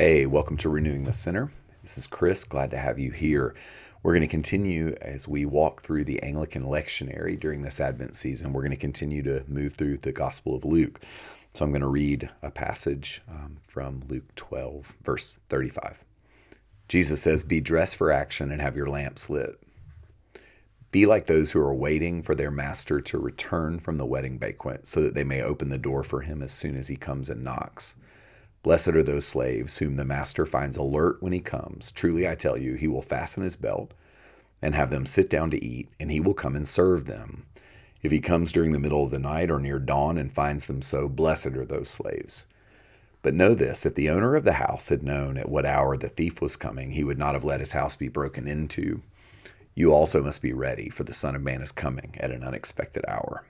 Hey, welcome to Renewing the Center. This is Chris. Glad to have you here. We're going to continue as we walk through the Anglican lectionary during this Advent season. We're going to continue to move through the Gospel of Luke. So I'm going to read a passage from Luke 12, verse 35. Jesus says, "Be dressed for action and have your lamps lit. Be like those who are waiting for their master to return from the wedding banquet, so that they may open the door for him as soon as he comes and knocks. Blessed are those slaves whom the master finds alert when he comes. Truly, I tell you, he will fasten his belt and have them sit down to eat, and he will come and serve them. If he comes during the middle of the night or near dawn and finds them so, blessed are those slaves. But know this, if the owner of the house had known at what hour the thief was coming, he would not have let his house be broken into. You also must be ready, for the Son of Man is coming at an unexpected hour."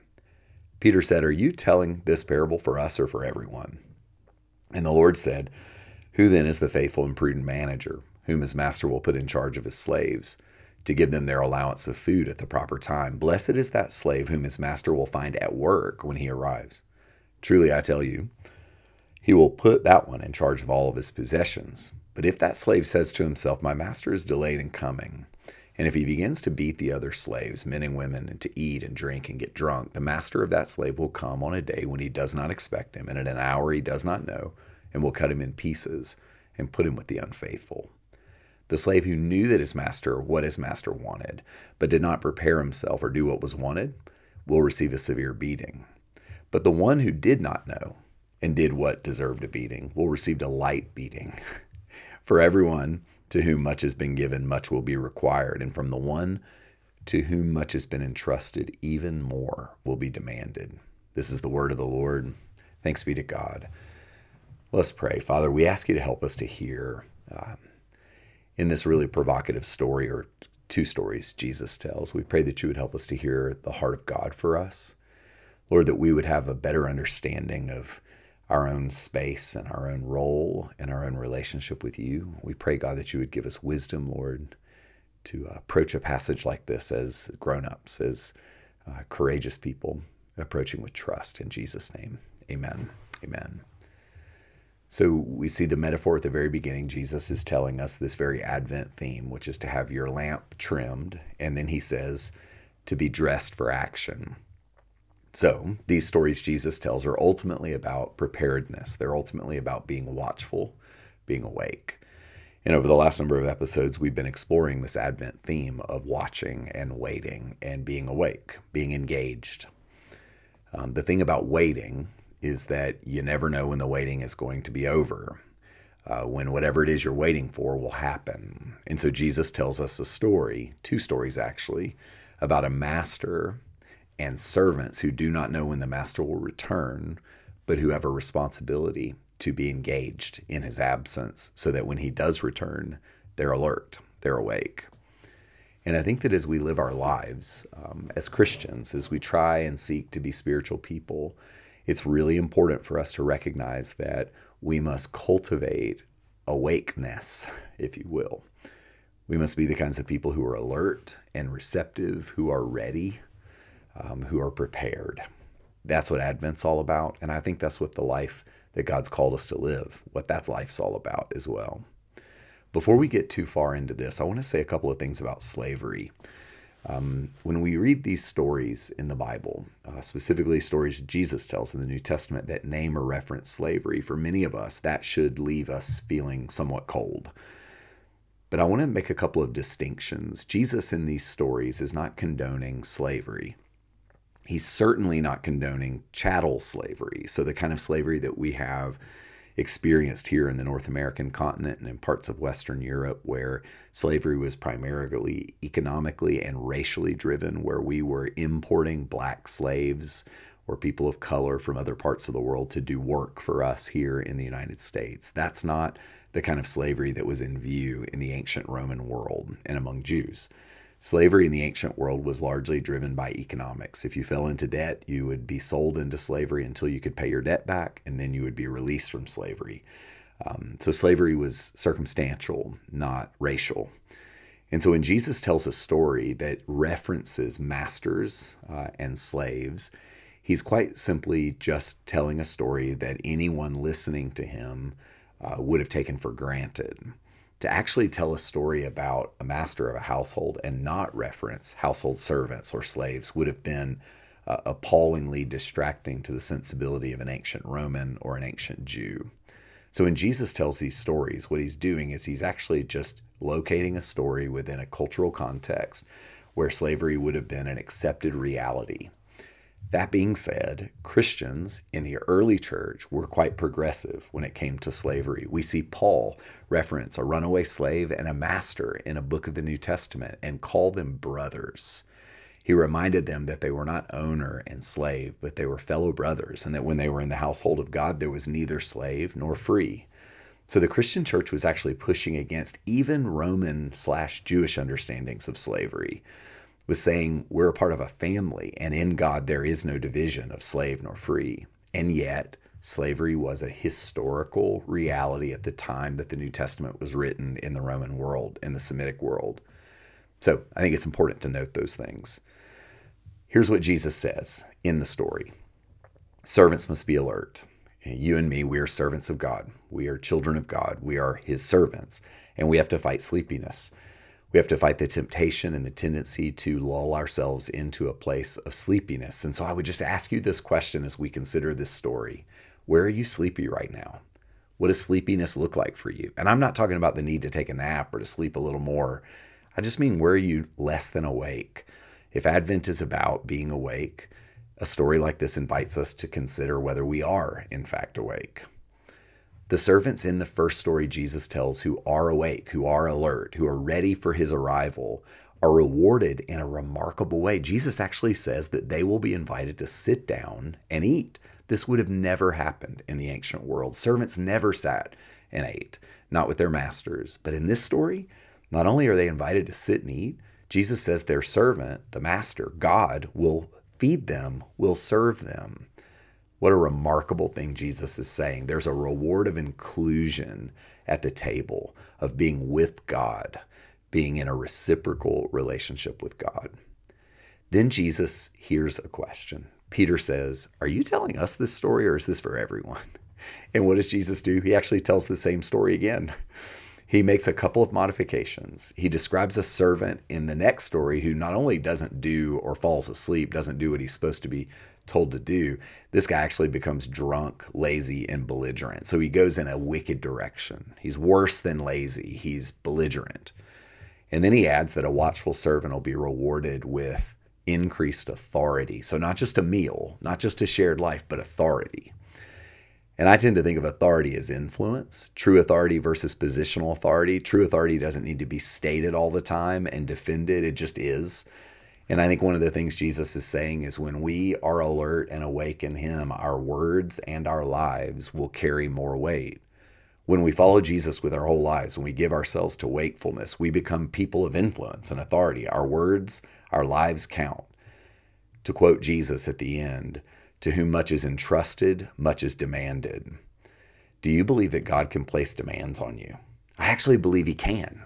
Peter said, "Are you telling this parable for us or for everyone?" And the Lord said, "Who then is the faithful and prudent manager, whom his master will put in charge of his slaves, to give them their allowance of food at the proper time? Blessed is that slave whom his master will find at work when he arrives. Truly, I tell you, he will put that one in charge of all of his possessions. But if that slave says to himself, 'My master is delayed in coming,' and if he begins to beat the other slaves, men and women, and to eat and drink and get drunk, the master of that slave will come on a day when he does not expect him, and at an hour he does not know, and will cut him in pieces and put him with the unfaithful. The slave who knew that his master, what his master wanted, but did not prepare himself or do what was wanted, will receive a severe beating. But the one who did not know and did what deserved a beating will receive a light beating. For everyone to whom much has been given, much will be required, and from the one to whom much has been entrusted, even more will be demanded." This is the word of the Lord. Thanks be to God. Let's pray. Father, we ask you to help us to hear in this really provocative story, or two stories Jesus tells. We pray that you would help us to hear the heart of God for us. Lord, that we would have a better understanding of our own space and our own role and our own relationship with you. We pray, God, that you would give us wisdom, Lord, to approach a passage like this as grown-ups, as courageous people, approaching with trust. In Jesus' name, amen. Amen. So we see the metaphor at the very beginning. Jesus is telling us this very Advent theme, which is to have your lamp trimmed. And then he says to be dressed for action. So these stories Jesus tells are ultimately about preparedness. They're ultimately about being watchful, being awake. And over the last number of episodes, we've been exploring this Advent theme of watching and waiting and being awake, being engaged. The thing about waiting is that you never know when the waiting is going to be over, when whatever it is you're waiting for will happen. And so Jesus tells us a story, two stories actually, about a master and servants who do not know when the master will return, but who have a responsibility to be engaged in his absence so that when he does return, they're alert, they're awake. And I think that as we live our lives as Christians, as we try and seek to be spiritual people, it's really important for us to recognize that we must cultivate awakeness, if you will. We must be the kinds of people who are alert and receptive, who are ready, who are prepared. That's what Advent's all about, and I think that's what the life that God's called us to live, what that life's all about as well. Before we get too far into this, I want to say a couple of things about slavery. When we read these stories in the Bible, specifically stories Jesus tells in the New Testament that name or reference slavery, for many of us, that should leave us feeling somewhat cold. But I want to make a couple of distinctions. Jesus in these stories is not condoning slavery. He's certainly not condoning chattel slavery, so the kind of slavery that we have experienced here in the North American continent and in parts of Western Europe, where slavery was primarily economically and racially driven, where we were importing black slaves or people of color from other parts of the world to do work for us here in the United States. That's not the kind of slavery that was in view in the ancient Roman world and among Jews. Slavery in the ancient world was largely driven by economics. If you fell into debt, you would be sold into slavery until you could pay your debt back, and then you would be released from slavery. So slavery was circumstantial, not racial. And so when Jesus tells a story that references masters and slaves, he's quite simply just telling a story that anyone listening to him would have taken for granted. To actually tell a story about a master of a household and not reference household servants or slaves would have been appallingly distracting to the sensibility of an ancient Roman or an ancient Jew. So when Jesus tells these stories, what he's doing is he's actually just locating a story within a cultural context where slavery would have been an accepted reality. That being said, Christians in the early church were quite progressive when it came to slavery. We see Paul reference a runaway slave and a master in a book of the New Testament and call them brothers. He reminded them that they were not owner and slave, but they were fellow brothers, and that when they were in the household of God, there was neither slave nor free. So the Christian church was actually pushing against even Roman/Jewish understandings of slavery, was saying we're a part of a family, and in God there is no division of slave nor free. And yet, slavery was a historical reality at the time that the New Testament was written in the Roman world, in the Semitic world. So I think it's important to note those things. Here's what Jesus says in the story. Servants must be alert. You and me, we are servants of God. We are children of God. We are his servants, and we have to fight sleepiness. We have to fight the temptation and the tendency to lull ourselves into a place of sleepiness. And so I would just ask you this question as we consider this story. Where are you sleepy right now? What does sleepiness look like for you? And I'm not talking about the need to take a nap or to sleep a little more. I just mean, where are you less than awake? If Advent is about being awake, a story like this invites us to consider whether we are, in fact, awake. The servants in the first story Jesus tells who are awake, who are alert, who are ready for his arrival, are rewarded in a remarkable way. Jesus actually says that they will be invited to sit down and eat. This would have never happened in the ancient world. Servants never sat and ate, not with their masters. But in this story, not only are they invited to sit and eat, Jesus says their servant, the master, God, will feed them, will serve them. What a remarkable thing Jesus is saying. There's a reward of inclusion at the table, of being with God, being in a reciprocal relationship with God. Then Jesus hears a question. Peter says, "Are you telling us this story, or is this for everyone?" And what does Jesus do? He actually tells the same story again. He makes a couple of modifications. He describes a servant in the next story who not only doesn't do or falls asleep, doesn't do what he's supposed to be told to do. This guy actually becomes drunk, lazy, and belligerent. So he goes in a wicked direction. He's worse than lazy. He's belligerent. And then he adds that a watchful servant will be rewarded with increased authority. So not just a meal, not just a shared life, but authority. And I tend to think of authority as influence, true authority versus positional authority. True authority doesn't need to be stated all the time and defended. It just is. And I think one of the things Jesus is saying is when we are alert and awake in him, our words and our lives will carry more weight. When we follow Jesus with our whole lives, when we give ourselves to wakefulness, we become people of influence and authority. Our words, our lives count. To quote Jesus at the end, "To whom much is entrusted, much is demanded." Do you believe that God can place demands on you? I actually believe he can.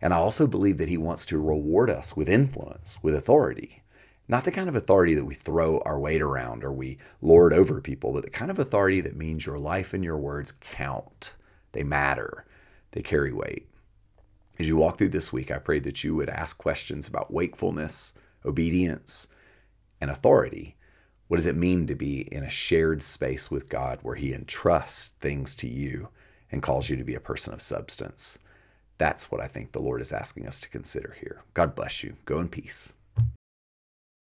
And I also believe that he wants to reward us with influence, with authority. Not the kind of authority that we throw our weight around or we lord over people, but the kind of authority that means your life and your words count. They matter. They carry weight. As you walk through this week, I pray that you would ask questions about wakefulness, obedience, and authority. What does it mean to be in a shared space with God where he entrusts things to you and calls you to be a person of substance? That's what I think the Lord is asking us to consider here. God bless you. Go in peace.